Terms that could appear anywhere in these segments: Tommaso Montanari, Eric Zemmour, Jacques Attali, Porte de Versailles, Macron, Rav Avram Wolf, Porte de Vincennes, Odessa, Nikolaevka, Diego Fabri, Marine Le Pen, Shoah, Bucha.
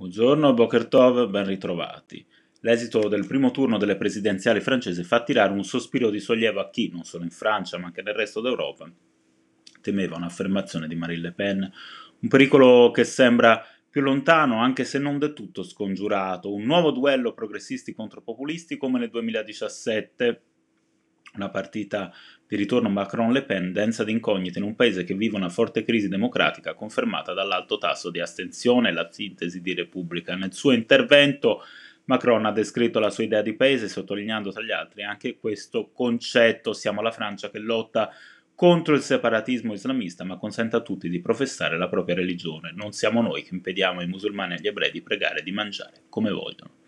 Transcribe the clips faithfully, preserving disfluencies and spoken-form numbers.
Buongiorno, Boker Tov, ben ritrovati. L'esito del primo turno delle presidenziali francesi fa tirare un sospiro di sollievo a chi, non solo in Francia ma anche nel resto d'Europa, temeva un'affermazione di Marine Le Pen, un pericolo che sembra più lontano anche se non del tutto scongiurato, un nuovo duello progressisti contro populisti come nel duemiladiciassette, una partita di ritorno Macron-Le Pen densa di incognite in un paese che vive una forte crisi democratica confermata dall'alto tasso di astensione e la sintesi di Repubblica. Nel suo intervento Macron ha descritto la sua idea di paese sottolineando tra gli altri anche questo concetto: siamo la Francia che lotta contro il separatismo islamista ma consente a tutti di professare la propria religione, non siamo noi che impediamo ai musulmani e agli ebrei di pregare e di mangiare come vogliono.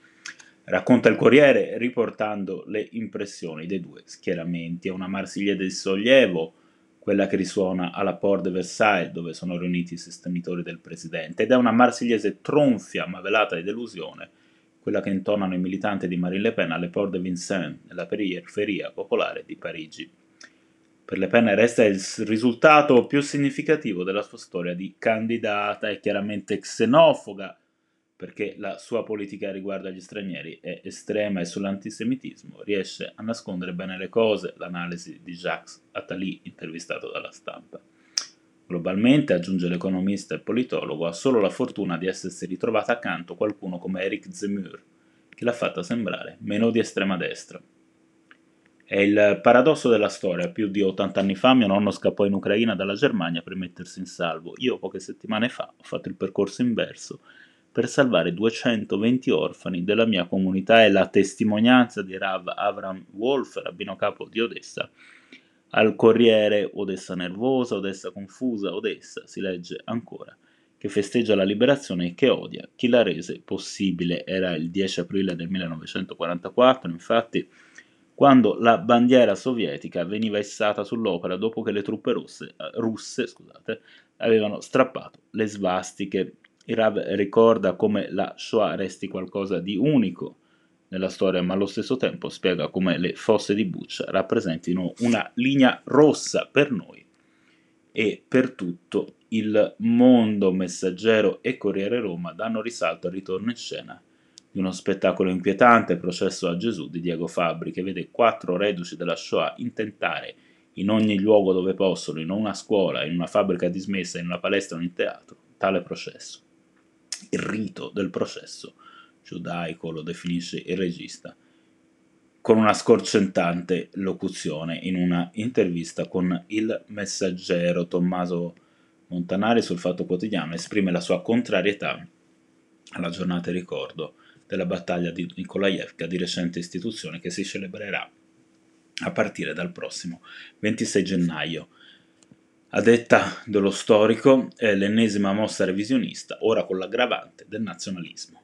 Racconta il Corriere riportando le impressioni dei due schieramenti. È una Marsiglia del sollievo, quella che risuona alla Porte de Versailles, dove sono riuniti i sostenitori del presidente, ed è una marsigliese tronfia ma velata di delusione, quella che intonano i militanti di Marine Le Pen alle Porte de Vincennes, nella periferia popolare di Parigi. Per Le Pen resta il risultato più significativo della sua storia di candidata, è chiaramente xenofoba, perché la sua politica riguardo agli stranieri è estrema e sull'antisemitismo riesce a nascondere bene le cose, l'analisi di Jacques Attali intervistato dalla Stampa. Globalmente, aggiunge l'economista e politologo, ha solo la fortuna di essersi ritrovata accanto qualcuno come Eric Zemmour, che l'ha fatta sembrare meno di estrema destra. È il paradosso della storia, più di ottanta anni fa mio nonno scappò in Ucraina dalla Germania per mettersi in salvo, io poche settimane fa ho fatto il percorso inverso, per salvare duecentoventi orfani della mia comunità. È la testimonianza di Rav Avram Wolf, rabbino capo di Odessa. Al Corriere: Odessa nervosa, Odessa confusa, Odessa, si legge ancora, che festeggia la liberazione e che odia chi la rese possibile. Era il dieci aprile del millenovecentoquarantaquattro, infatti, quando la bandiera sovietica veniva issata sull'opera dopo che le truppe russe, russe scusate, avevano strappato le svastiche. Il Rav ricorda come la Shoah resti qualcosa di unico nella storia, ma allo stesso tempo spiega come le fosse di Bucha rappresentino una linea rossa per noi e per tutto il mondo. Messaggero e Corriere Roma danno risalto al ritorno in scena di uno spettacolo inquietante, Processo a Gesù di Diego Fabri, che vede quattro reduci della Shoah intentare in ogni luogo dove possono, in una scuola, in una fabbrica dismessa, in una palestra, in un teatro, tale processo. Il rito del processo giudaico lo definisce il regista con una scorcentante locuzione in una intervista con il Messaggero. Tommaso Montanari sul Fatto Quotidiano esprime la sua contrarietà alla giornata in ricordo della battaglia di Nikolaevka di recente istituzione, che si celebrerà a partire dal prossimo ventisei gennaio. A detta dello storico è l'ennesima mossa revisionista, ora con l'aggravante del nazionalismo.